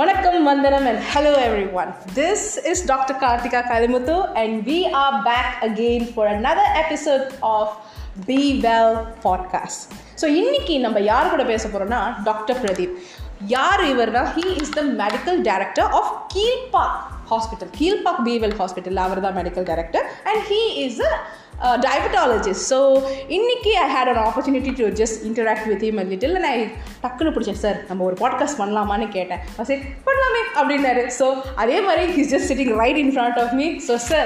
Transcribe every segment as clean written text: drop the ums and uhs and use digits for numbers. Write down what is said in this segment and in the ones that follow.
Vanakkam, Vandanam, and hello everyone. This is Dr. Karthika Kalimuthu, and we are back again for another episode of Be Well Podcast. So, இன்னைக்கு நம்ம யார் கூட பேச போறோம்னா doctor Pradeep. யார் இவர்னா, he is the medical director of Kilpauk hospital, Kilpauk Be Well hospital. அவர் தான் medical director and he is a diabetologist. So இன்னைக்கு I had an opportunity to just interact with him a little and I டக்குன்னு பிடிச்சேன். Sir நம்ம ஒரு podcast பண்ணலாமான்னு கேட்டேன். சரி பண்ணலாமே அப்படின்னாரு. ஸோ அதே மாதிரி he is just sitting right in front of me. So sir,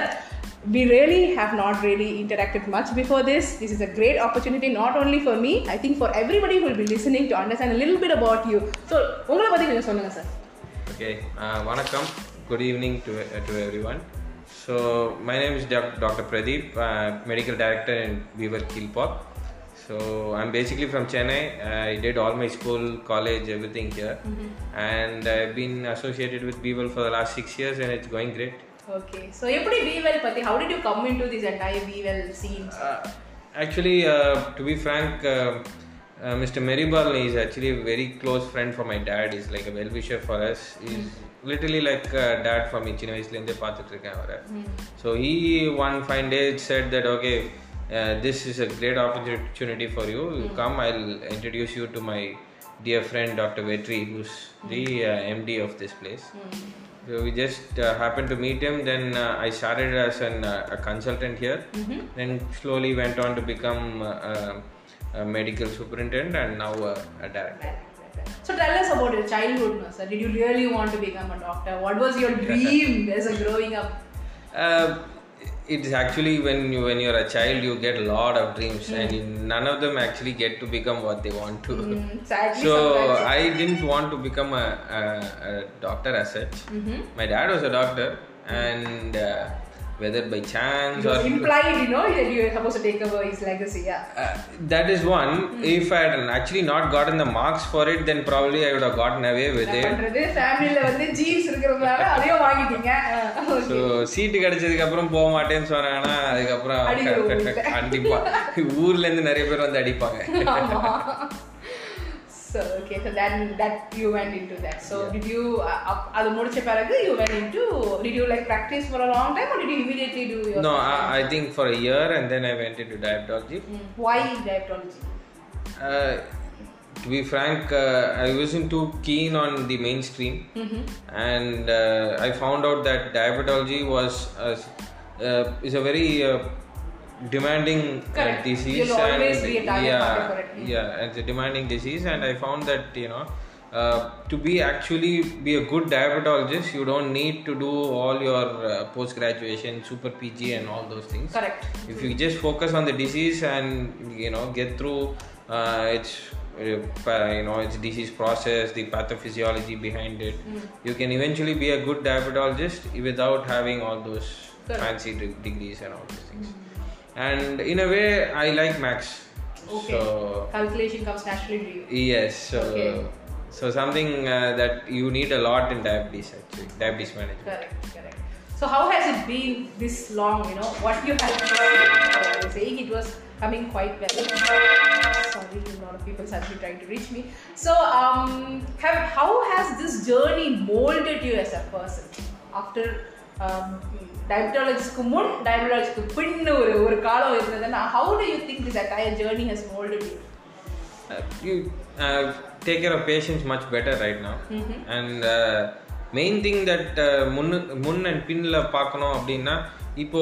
we really have not really interacted much before this. This is a great opportunity not only for me, I think for everybody who will be listening to understand a little bit about you. So உங்களை பற்றி கொஞ்சம் சொல்லுங்கள் sir. Okay, வணக்கம். Good evening to everyone. So my name is Dr. Pradeep, medical director in Bewell Kilpauk. So I'm basically from Chennai. I did all my school, college, everything here, and I've been associated with Bewell for the last 6 years, and it's going great. Okay. So எப்படி Bewell பத்தி, how did you come into this entire Bewell scene? Actually, to be frank, Mr. Meribal is actually a very close friend for my dad. He's like a well-wisher for us. He's literally like dad for me. சின்ன வயசுலேருந்தே பார்த்துட்டு இருக்கேன் அவரை. So he one fine day said that, okay, this is a great opportunity for you. You come, I'll introduce you to my dear friend Dr. Vetri, who's the MD of this place. So we just happened to meet him. Then I started as a consultant here. Then slowly went on to become a medical superintendent and now a director. So tell us about your childhood, no, sir. Did you really want to become a doctor? What was your dream as a growing up? It's actually when you're a child, you get a lot of dreams, and none of them actually get to become what they want to. Sadly, so I didn't want to become a doctor as such. My dad was a doctor, and whether by chance or implied, you know, that you were supposed to take over his legacy. That is one. If I had actually not gotten the marks for it, then probably I would have gotten away with it. பண்றது ஃபேமிலில வந்து jeans இருக்குறதுனால அதையும் வாங்கிட்டீங்க. So seat கிடைச்சதுக்கு அப்புறம் போக மாட்டேன்னு சொன்னானா, அதுக்கு அப்புறம் கண்டிப்பா ஊர்ல இருந்து நிறைய பேர் வந்து அடிப்பாங்க. So okay, so that you went into that. So yeah. Did you adu mudicha peragu you went into, did you like practice for a long time or did you immediately do your? No, I think for a year and then I went into diabetology. Why diabetology? To be frank, I wasn't too keen on the mainstream, and I found out that diabetology was is a very demanding disease, and it's a demanding disease, and I found that, you know, to be actually be a good diabetologist, you don't need to do all your post graduation, super PG and all those things. Correct. If you just focus on the disease and, you know, get through its disease process, the pathophysiology behind it, you can eventually be a good diabetologist without having all those fancy degrees and all those things. And in a way, I like maths. Okay. So, calculation comes naturally to you. Yes. So, okay. So something that you need a lot in diabetes, actually. Diabetes management. Correct. So how has it been this long, you know? What you have been saying, it was coming quite well. Sorry, a lot of people suddenly trying to reach me. So, how has this journey molded you as a person? After diabetologistக்கு முன், diabetologistக்கு பின்னு ஒரு காலம் இருந்ததுன்னா, how do you think this entire journey has molded you? You take care of patients much better right now. And main thing that முன் and பின்ல பார்க்கணும் அப்படின்னா, இப்போ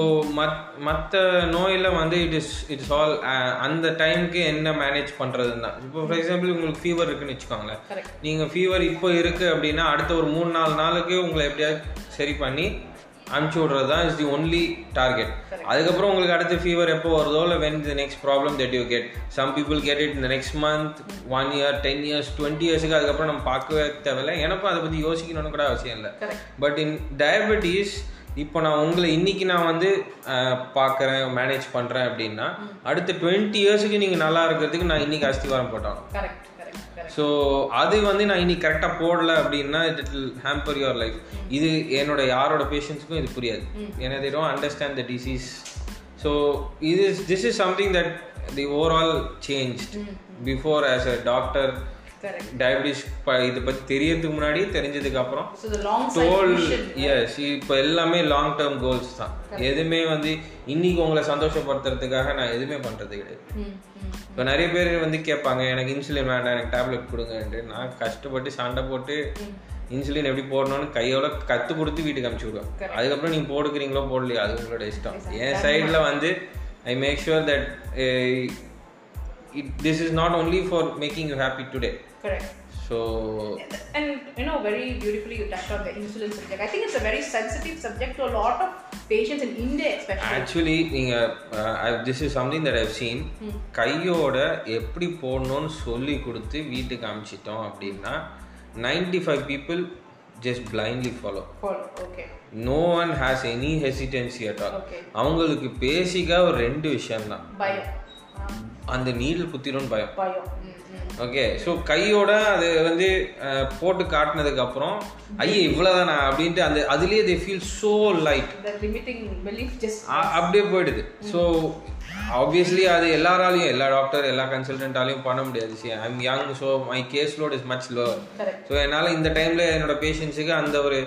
மற்ற நோயில் வந்து இட்ஸ் ஆல் அந்த டைமுக்கு என்ன மேனேஜ் பண்ணுறதுன்னா, இப்போ ஃபார் எக்ஸாம்பிள் உங்களுக்கு ஃபீவர் இருக்குன்னு வச்சுக்கோங்களேன். நீங்கள் ஃபீவர் இப்போ இருக்குது அப்படின்னா அடுத்த ஒரு 3-4 நாளுக்கு உங்களை எப்படியாவது சரி பண்ணி அனுப்பிச்சி விட்றது தான் இஸ் தி ஒன்லி டார்கெட். அதுக்கப்புறம் உங்களுக்கு அடுத்த ஃபீவர் எப்போ வருதோ இல்லை when the next problem that you get. Some people get it இந்த next month, 1 year, 10 years, 20 years. அதுக்கப்புறம் நம்ம பார்க்கவே தேவையில்லை. எனக்கும் அதை பற்றி யோசிக்கணும்னு கூட அவசியம் இல்லை. பட் இன் டயபெட்டிஸ் இப்போ நான் உங்களை இன்றைக்கி நான் வந்து பார்க்குறேன், மேனேஜ் பண்ணுறேன் அப்படின்னா அடுத்த 20 years நீங்கள் நல்லா இருக்கிறதுக்கு நான் இன்றைக்கி அஸ்திவாரம் போட்டாலும். ஸோ அது வந்து நான் இன்னைக்கு கரெக்டாக போடலை அப்படின்னா it will hamper your life. இது என்னோட யாரோட பேஷண்ட்ஸுக்கும் இது புரியாது. ஏன்னா they don't understand the disease. So this is something that the overall changed before as a doctor. Diabetes இதை பற்றி தெரியறதுக்கு முன்னாடி தெரிஞ்சதுக்கப்புறம் டோல் எஸ் இப்போ எல்லாமே லாங் டேர்ம் கோல்ஸ் தான். எதுவுமே வந்து இன்னைக்கு உங்களை சந்தோஷப்படுத்துறதுக்காக நான் எதுவுமே பண்ணுறது கிடையாது. இப்போ நிறைய பேர் வந்து கேட்பாங்க எனக்கு இன்சுலின் வேண்டாம் எனக்கு டேப்லெட் கொடுங்கன்ட்டு. நான் கஷ்டப்பட்டு சண்டை போட்டு இன்சுலின் எப்படி போடணும்னு கையோட கற்று கொடுத்து வீட்டுக்கு அனுப்பிச்சி விடுவேன். அதுக்கப்புறம் நீங்கள் போடுக்கிறீங்களோ போடலையா அது உங்களோட இஷ்டம். என் சைடில் வந்து I make sure that this is not only for making you happy today. Correct. So... And you know, very beautifully you touched on the insulin subject. I think it's a very sensitive subject to a lot of patients in India especially. Actually, this is something that I've seen. கையோட எப்படி போடணும்னு சொல்லி கொடுத்து வீட்டுக்கு அனுப்பிச்சிட்டோம் அப்படின்னா 95 people just blindly follow. Okay. No one has any hesitancy at all. அவங்களுக்கு பேசிக்கா ஒரு ரெண்டு விஷயம் தான். பயம். அந்த நீடில் குத்திடும் பயம். ஓகே, ஸோ கையோட அது வந்து போட்டு காட்டினதுக்கு அப்புறம் ஐயா இவ்வளோதானா அப்படின்ட்டு அந்த அதுலேயே தே ஃபீல் ஸோ லைட் அப்படியே போயிடுது. ஸோ ஆப்வியஸ்லி அது எல்லாராலையும் எல்லா டாக்டர் எல்லா கன்சல்டன்ட்டாலையும் பண்ண முடியாது. See I am young so my case load is much lower. So என்னால் இந்த டைமில் என்னோட பேஷண்ட்ஸுக்கு அந்த ஒரு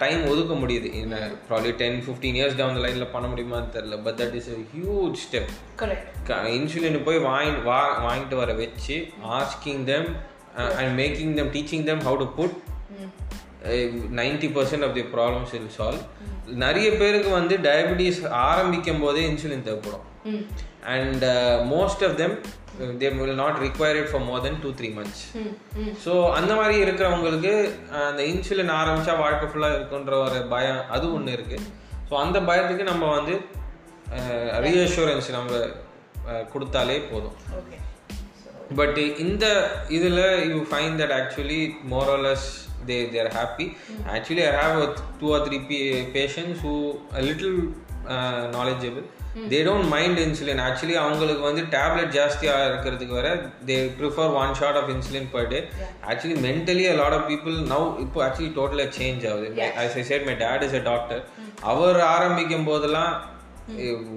டைம் ஒதுக்க முடியுது. என்ன ப்ராப்ளி 10-15 இயர்ஸ் டவுன் த லைனில் பண்ண முடியுமான்னு தெரில. But that is a huge step. Correct. Insulin போய் வாங்கிட்டு வர வச்சு asking them and making them teaching them how to put 90% of the problems will solve. நிறைய பேருக்கு வந்து டயபெட்டிஸ் ஆரம்பிக்கும் போதே இன்சுலின் தேவைப்படும். And most of them they will not require it for more than 2-3 months. So அந்த மாதிரி இருக்கிறவங்களுக்கு அந்த இன்சுலின் ஆரம்பிச்சா வாழ்க்கை ஃபுல்லாக இருக்குன்ற ஒரு பயம் அது ஒன்று இருக்கு. ஸோ அந்த பயத்துக்கு நம்ம வந்து ரீஅஷூரன்ஸ் நம்ம கொடுத்தாலே போதும். பட் இந்த இதில் you find that actually more or less they are happy. Actually I have 2 or 3 patients who a little knowledgeable. They don't mind insulin. Actually அவங்களுக்கு வந்து டேப்லெட் ஜாஸ்தியாக இருக்கிறதுக்கு வர they prefer one shot of insulin per day. Actually mentally a lot of people now இப்போ actually totally change ஆகுது. As I said my dad is a doctor. அவர் ஆரம்பிக்கும் போதெல்லாம்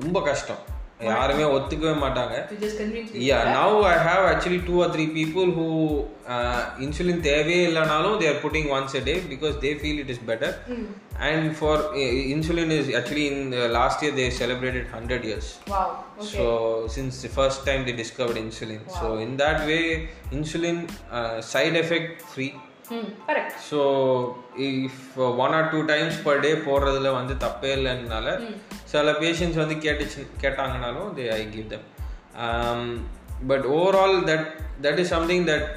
ரொம்ப கஷ்டம், யாருமே ஒத்துக்கவே மாட்டாங்க. Now I have actually 2 or 3 people who insulin தேவையே இல்லைனாலும் they are putting once a day because they feel it is better. And for insulin is actually in last year they celebrated 100 years. Wow. Okay. So since the first time they discovered insulin. Wow. So in that way insulin side effect free. Correct. So if 1 or 2 times per day போடுறதுல வந்து தப்பே இல்லைனால சில patients வந்து கேட்டாங்கனாலும் they I give them. But overall that is something that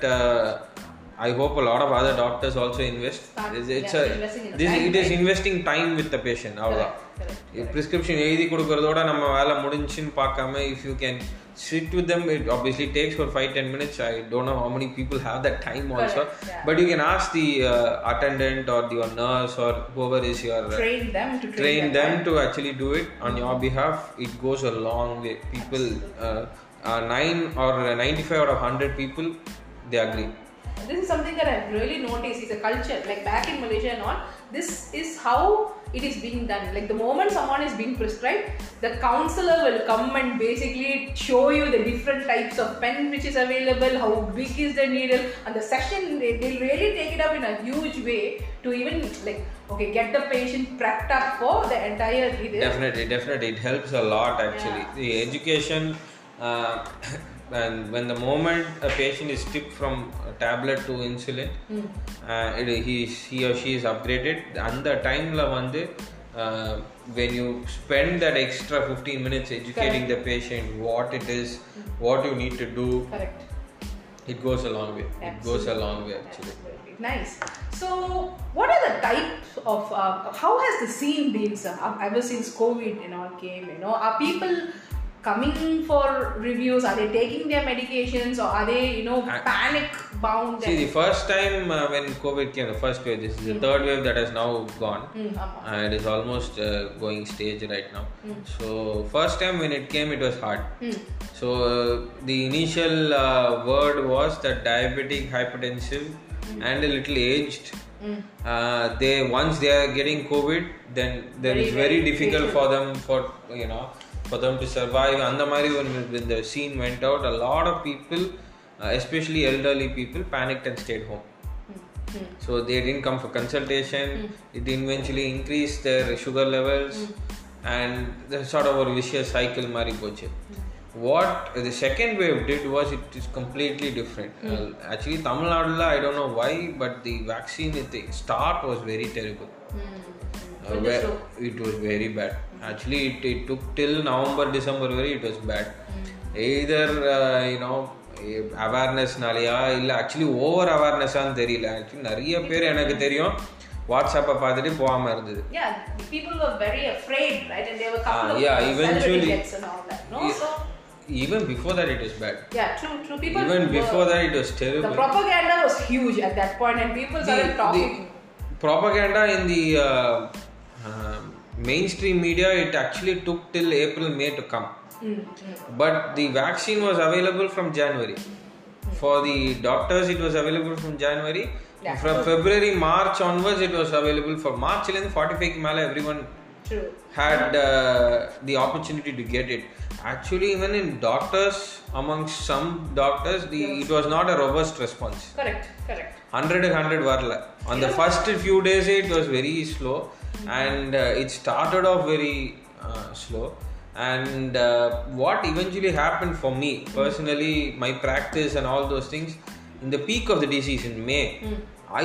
I hope a lot of other doctors also invest. It is investing time with the patient. Avla prescription எழுதி கொடுக்கிறதோட நம்ம வேலை முடிஞ்சின்னு பார்க்காம if you can sit with them, it obviously takes for 5-10 minutes. I don't know how many people have that time also. Yeah. But you can ask the attendant or your nurse or whoever is your... Train them to actually do it on your behalf. It goes a long way. People, 9 or 95 out of 100 people, they agree. This is something that I've really noticed. It's a culture. Like back in Malaysia and all, this is how it is being done. Like the moment someone is being prescribed, the counselor will come and basically show you the different types of pen which is available, how big is the needle, and the session they'll really take it up in a huge way to even like get the patient prepped up for the entire needle. Definitely it helps a lot actually. Yeah. The education and when the moment a patient is tipped from tablet to insulin, he or she is upgraded. And the time la vandu when you spend that extra 15 minutes educating Correct. The patient what it is, what you need to do. Correct. It goes a long way. Absolutely. It goes a long way actually. Absolutely. Nice. So what are the types of how has the scene been, sir, ever since COVID and all came? You know, are people coming for reviews? Are they taking their medications or are they, you know, panic bound? See, the first time when COVID came, the first wave, this is the third wave that has now gone. It is almost going stage right now. So first time when it came, it was hard. So the initial word was that diabetic, hypertensive and a little aged. They once they are getting COVID, then it's very difficult for them for them to survive. And the scene went out. A lot of people especially elderly people, panicked and stayed home. Mm. So they didn't come for consultation. It eventually increased their sugar levels and the sort of a vicious cycle mari pochu. What the second wave did was it is completely different. Actually, Tamil Nadu, I don't know why, but the vaccine start was very terrible. It was very bad. Actually, it took till November, December, very it was bad. Either, அவேர்னஸ்னாலையா இல்லை actually over அவேர்னஸான்னு தெரியல. Actually நிறைய பேர் எனக்கு தெரியும் வாட்ஸ்அப்பை பார்த்துட்டு போகாமல் இருந்தது. Even before that it was bad. Yeah, true. People even before that it was terrible. The propaganda was huge at that point and people started talking. Propaganda in the mainstream media, it actually took till April, May to come. But the vaccine was available from January. For the doctors it was available from January. From February, March onwards it was available. For March till 45 mala everyone had the opportunity to get it. Actually, even in doctors, amongst some doctors, it was not a robust response. Correct. 100 varla. On the first few days, it was very slow, and it started off very slow. And what eventually happened for me personally, my practice and all those things, in the peak of the disease in May,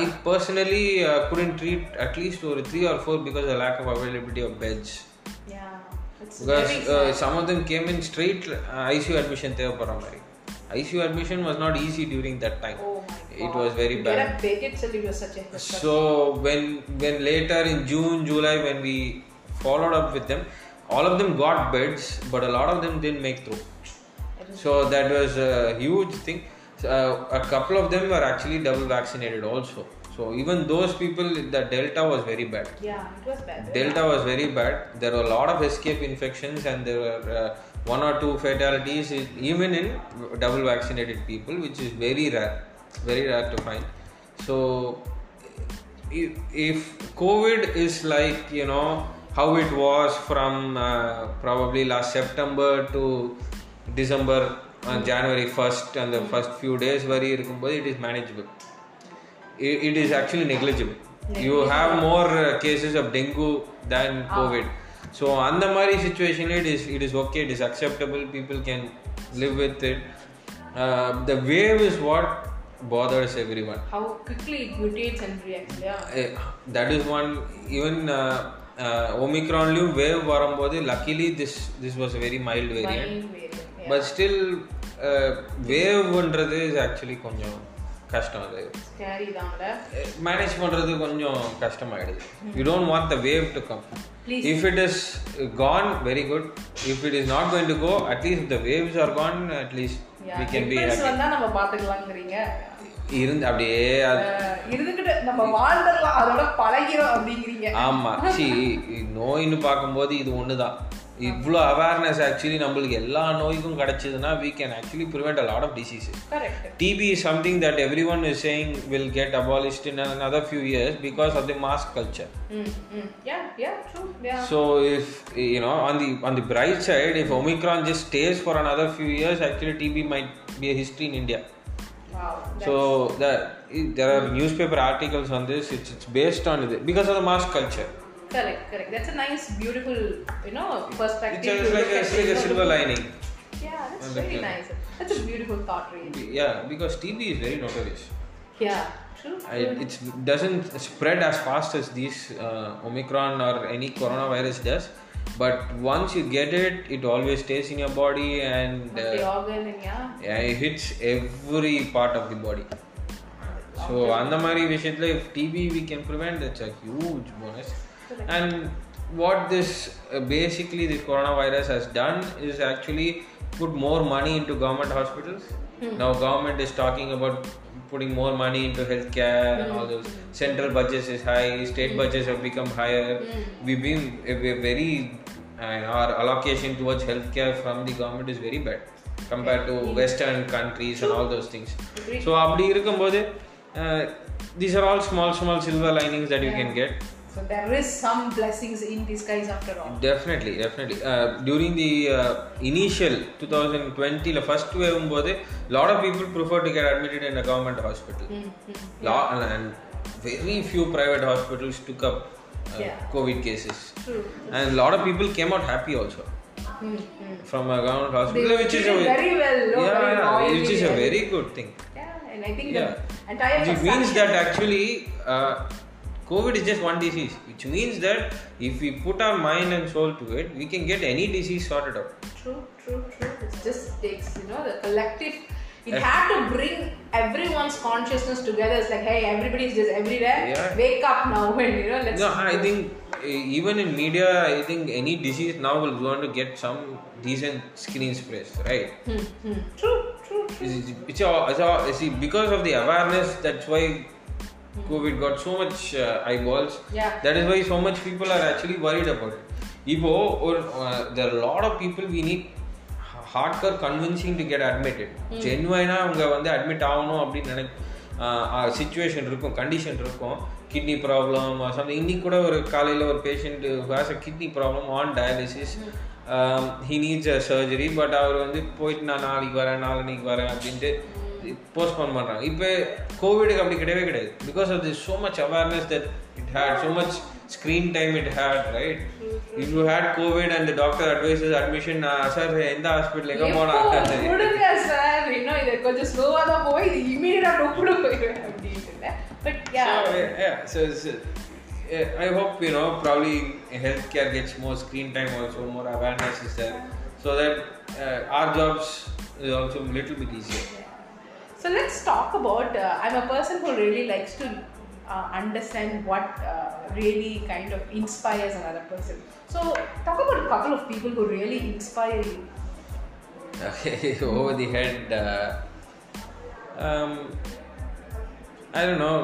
I personally couldn't treat at least over 3 or 4 because of the lack of availability of beds. Yeah. Because some of them came in straight ICU admission. ICU admission was not easy during that time. Oh my God. It was very bad. It was such a so when later in June, July, when we followed up with them, all of them got beds, but a lot of them didn't make through. So that was a huge thing. A couple of them were actually double vaccinated also. So even those people, the Delta was very bad. Yeah, it was bad. Delta was very bad. There were a lot of escape infections and there were 1 or 2 fatalities even in double vaccinated people, which is very rare to find. So if COVID is like, how it was from probably last September to December, January 1st and the first few days, it is manageable. It is actually negligible. You have more cases of dengue than COVID. So, on the Mari situation, it is okay, it is acceptable, people can live with it. The wave is what bothers everyone. How quickly it mutates and reacts. Yeah. That is one, even Omicron wave, luckily this was a very mild variant. Yeah. But still, wave is actually கஷ்டம். Manage பண்றது கொஞ்சம் கஷ்டமாயிடுது. You don't want the wave to come. If it is gone, very good. If it is not going to go, at least the waves are gone, at least we can be happy. வந்தா நம்ம பாத்துக்கலாம்ங்கறீங்க. இருந்து அப்படியே இருந்துகிட்டு நம்ம வாழ்ந்துறலாம், அதோட பழகிறோம் அப்படிங்கறீங்க. ஆமா, see, நோயின்னு பாக்கும்போது இது ஒண்ணுதான். இவ்வளோ அவேர்னஸ் ஆக்சுவலி நம்மளுக்கு எல்லா நோய்க்கும் கிடைச்சதுன்னா we can actually prevent a lot of diseases. Correct. TB is something that everyone is saying will get abolished in another few years because of the mask culture. Yeah, true. Yeah. So if on the bright side, if Omicron just stays for another few years, actually TB might be a history in India. Wow. So there are newspaper articles on this. It's based on it because of the mask culture. Correct. That's a nice, beautiful, perspective. It's like a silver lining. Yeah, that's very nice. That's a beautiful thought, really. Yeah, because TB is very notorious. Yeah, true. It doesn't spread as fast as these Omicron or any coronavirus does. But once you get it, it always stays in your body and the organ and it hits every part of the body. So, andha mari vishayatla, if TB we can prevent, that's a huge bonus. And what this basically the coronavirus has done is actually put more money into government hospitals. Now government is talking about putting more money into healthcare and all those. Central budgets is high, state budgets have become higher. We've been very our allocation towards healthcare from the government is very bad compared to Western countries and all those things. So abdi irukumbodhu, these are all small silver linings that you can get. So there is some blessings in disguise after all. Definitely. During the initial 2020, the first wave, lot of people prefer to get admitted in a government hospital. Mm-hmm. And very few private hospitals took up COVID cases. True. And a lot of people came out happy also. Mm-hmm. From a government hospital, which is a very good thing. Yeah, and I think the entire it means that actually COVID is just one disease, which means that if we put our mind and soul to it, we can get any disease sorted out. True. It just takes, the collective. It had to bring everyone's consciousness together. It's like, hey, everybody's just everywhere. Yeah. Wake up now and let's. No, I think even in media, I think any disease now will want to get some decent screen space, right? Mm-hmm. True. It's because of the awareness. That's why COVID got so much eyeballs. Yeah. That is why so much people are actually worried about it. There are a lot of people we need hardcore convincing to get admitted. Genuine-ஆ அவங்க admit ஆகணும் அப்படின்னு situation இருக்கும், condition இருக்கும், kidney problem or something. இன்னைக்கு கூட ஒரு காலையில் ஒரு patient who has a kidney problem on dialysis. He needs a surgery, but அவர் போயிட்டு நான் நாளைக்கு வரேன் அப்படின்ட்டு போஸ்ட்போன் பண்ணுறாங்க. இப்போ கோவிடுக்கு அப்படி கிடையவே கிடையாது. Because of this so much awareness that it had, so much screen time it had, right? Mm-hmm. If you had COVID and the doctor advises admission, sir, எந்த hospital எங்கே போனாலும் விடுங்க சார், இன்னும் இதை கொஞ்சம் ஸ்லோவாக தான் போய் இது இமீடியட்டாக டொப்புன்னு போயிடுவேன் அப்படின்ட்டு இல்லை. But I hope, probably healthcare gets more screen time also, more awareness is there, so that our jobs is also a little bit easier. So let's talk about, I'm a person who really likes to understand what really kind of inspires another person. So talk about a couple of people who really inspire you. Okay, over the head. I don't know,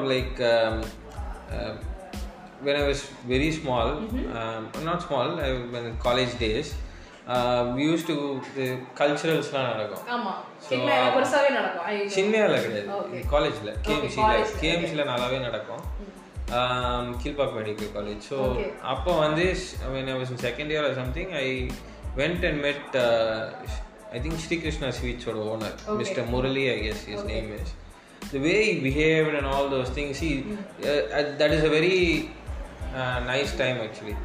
when I was very small, not small, in college days, we used to கல்ச்சுரல்ஸ்லாம் நடக்கும். ஆமாம், சின்மையில பெருசாவே நடக்கும். சின்மையில கிடையாது, காலேஜில் கேஎம்சியில் நல்லாவே நடக்கும், Kilpauk medical college. So அப்போ when I was in second year or something, I went and met I think Shri Krishna Sweetsoda owner, Mr. Meribal, I guess his name is. The way he behaved and all those things, that is a very nice time actually.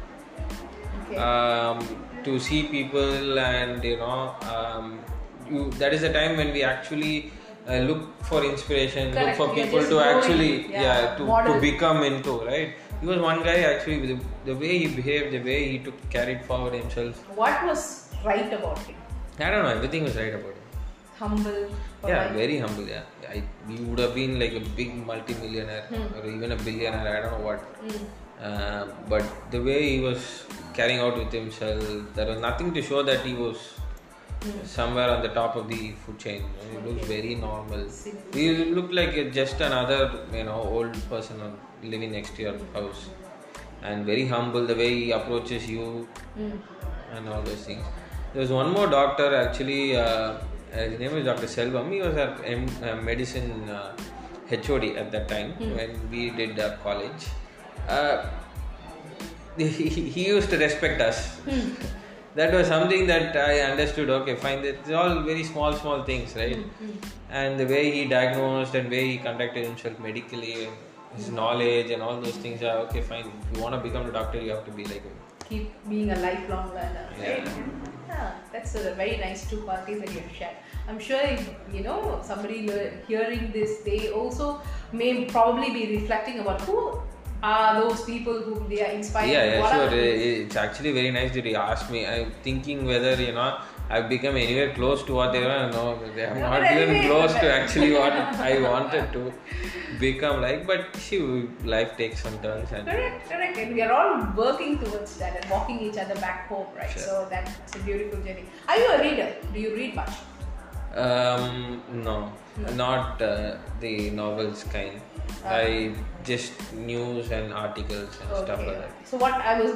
To see people and that is the time when we actually look for inspiration. Correct. Look for people to actually to become into, right? Because one guy actually, the way he behaved, the way he carried forward himself. What was right about him? I don't know, everything was right about him. Humble? Very humble, he would have been like a big multi-millionaire or even a billionaire, I don't know what. But the way he was carrying out with himself, there was nothing to show that he was somewhere on the top of the food chain. He looked very normal. He looked like just another old person living next to your house, and very humble the way he approaches you and all those things. There was one more doctor actually, his name was Dr. Selvam. He was our medicine HOD at that time when we did college. He used to respect us. That was something that I understood. Okay, fine, it's all very small things, right? And the way he diagnosed and way he conducted himself medically, his knowledge and all those things are okay, fine. If you want to become a doctor, you have to be like him. Keep being a lifelong learner, right? That's a very nice two parties that you have shared. I'm sure if, somebody hearing this, they also may probably be reflecting about who are those people who they are inspired. Sure. It's actually very nice that you asked me. I'm thinking whether I've become anywhere close to what they were. No, I'm not even close to actually what I wanted to become like. But life takes some turns. And correct. And we are all working towards that and walking each other back home, right? Sure. So that's a beautiful journey. Are you a reader? Do you read much? No, not the novels kind. I just news and articles and stuff like that. So what I was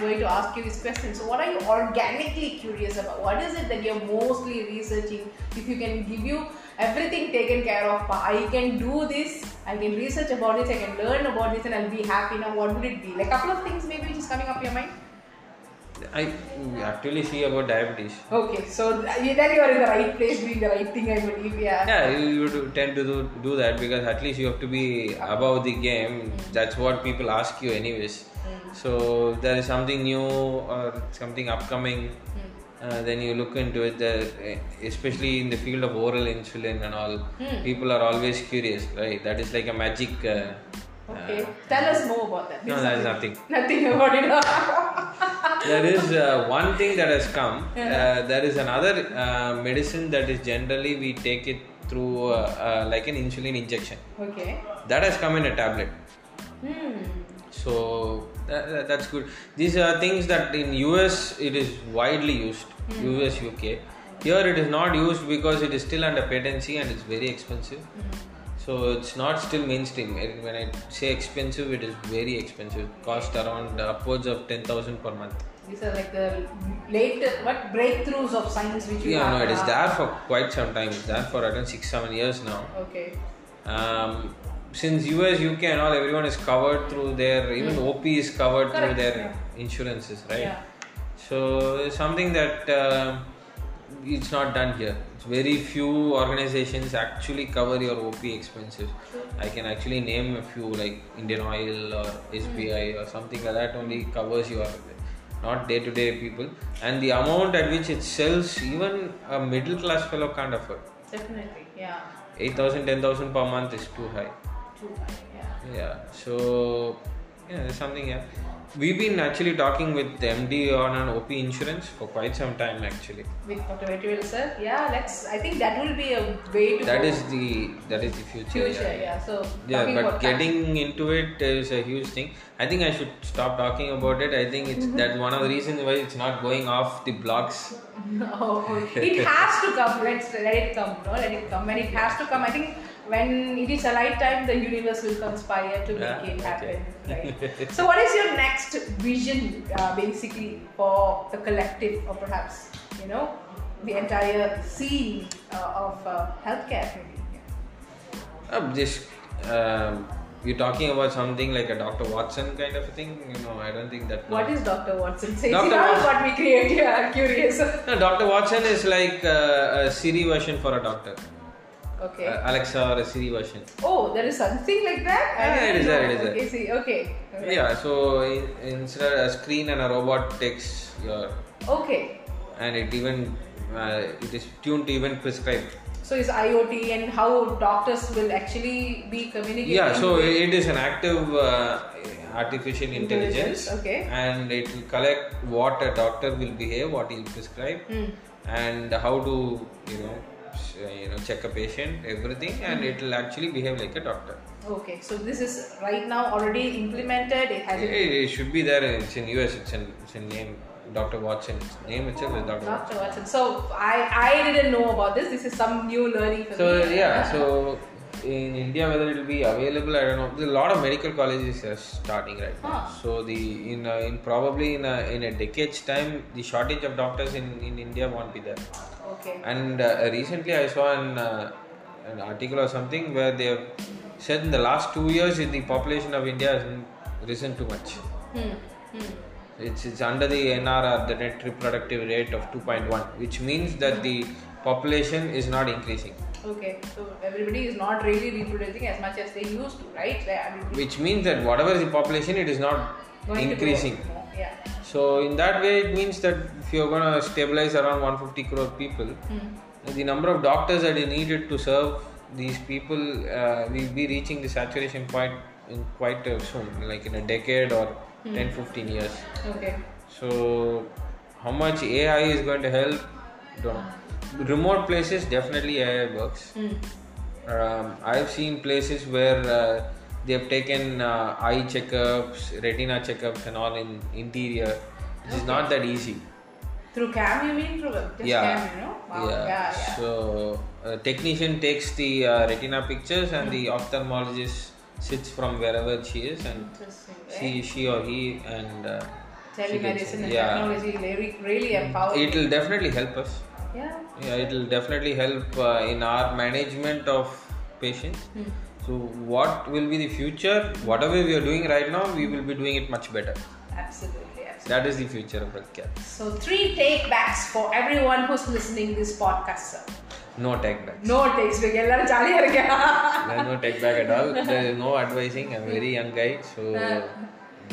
going to ask you is question. So what are you organically curious about? What is it that you're mostly researching? If you can give you everything taken care of, I can do this, I can research about this, I can learn about this and I'll be happy now, what would it be? Like a couple of things maybe just coming up your mind? I actually see about diabetes. Okay, so then you are in the right place doing the right thing, I believe. Yeah, you tend to do that because at least you have to be above the game. That's what people ask you anyways. So there is something new or something upcoming, then you look into it, especially in the field of oral insulin and all. People are always curious, right? That is like a magic. Okay, tell us more about that. No, there is nothing. Nothing about it. There is one thing that has come. There is another medicine that is generally we take it through like an insulin injection. Okay. That has come in a tablet. So that's good. These are things that in US it is widely used. US, UK. Here it is not used because it is still under patency and it's very expensive. So it's not still mainstream. When I say expensive, it is very expensive. It costs around upwards of 10,000 per month. These are like the breakthroughs of science which you have. It is there for quite some time. It's there for around 6-7 years now. Okay. Since US, UK and all, everyone is covered through their, even OP is covered through their insurances, right? Yeah. So it's something that it's not done here. Very few organizations actually cover your OP expenses. I can actually name a few like Indian Oil or SBI or something like that only covers your, not day-to-day people. And the amount at which it sells, even a middle-class fellow can't afford. Definitely, yeah. 8,000, 10,000 per month is too high. Too high, yeah. Yeah, so there's something here. We've been actually talking with MD on an OP insurance for quite some time actually. With Dr. Vetri, sir? Yeah, I think that will be a way to That is the future. So but getting into it is a huge thing. I think I should stop talking about it. I think it's that's one of the reasons why it's not going off the blogs. No, it has to come. Let it come. No, let it come. When it has to come, I think when it is the right time, the universe will conspire to make it happen. Right? So, what is your next vision, basically, for the collective, or perhaps the entire scene of healthcare? Maybe. You're talking about something like a Dr. Watson kind of a thing? I don't think that... What is Dr. Watson? So Dr. Watson, what we create here, I'm curious. No, Dr. Watson is like a Siri version for a doctor. Okay. Alexa or a Siri version. Oh, there is something like that? It is there. Okay. Yeah, so instead a screen and a robot takes your... Okay. And it even... it is tuned to even prescribed. So is IoT and how doctors will actually be communicating? Yeah, so it is an active artificial intelligence. Okay. And it will collect what a doctor will behave, what he will prescribe, and how to, check a patient, everything, and it will actually behave like a doctor. Okay, so this is right now already implemented. It should be there. It's in US. It's in name. Dr. Watson's name itself is Dr. Watson. So I didn't know about this. This is some new learning for me. So so in India, whether it will be available, I don't know. There's a lot of medical colleges are starting right now. So in probably in a decade's time, the shortage of doctors in India won't be there. Okay. And recently I saw an article or something where they have said in the last 2 years the population of India hasn't risen too much. It's under the NRR, the net reproductive rate of 2.1, which means that the population is not increasing. Okay, so everybody is not really reproducing as much as they used to, right? Which means that whatever is the population, it is not increasing. So in that way, it means that if you're going to stabilize around 150 crore people, the number of doctors that you needed to serve these people will be reaching the saturation point in quite soon, like in a decade or 10-15 years. Okay. So, how much AI is going to help? Don't know. Remote places, definitely AI works. I've seen places where they have taken eye checkups, retina checkups and all in interior. It's not that easy. Through CAM, you mean through just CAM, you know? Wow. So technician takes the retina pictures and the ophthalmologist sits from wherever she is and she or he and telemedicine and technology really empower. It will definitely help us. It will definitely help in our management of patients. So what will be the future? Whatever we are doing right now, we will be doing it much better. Absolutely. That is the future of healthcare. So 3 take backs for everyone who's listening this podcast, sir. No take backs. No takes back. Ellarum jolly-a irukenga. No take back at all. There is no advising. I'm a very young guy, so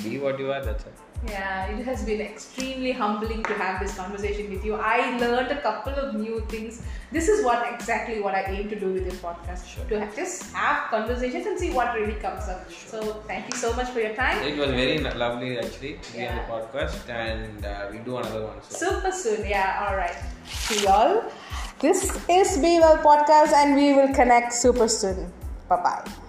be what you are, that's it. Yeah, it has been extremely humbling to have this conversation with you. I learned a couple of new things. This is what I aim to do with this podcast. To have conversations and see what really comes up. So thank you so much for your time. It was very lovely actually to be on the podcast, and we'll do another one soon. Super soon. Yeah, alright. See y'all. This is Be Well Podcast, and we will connect super soon. Bye-bye.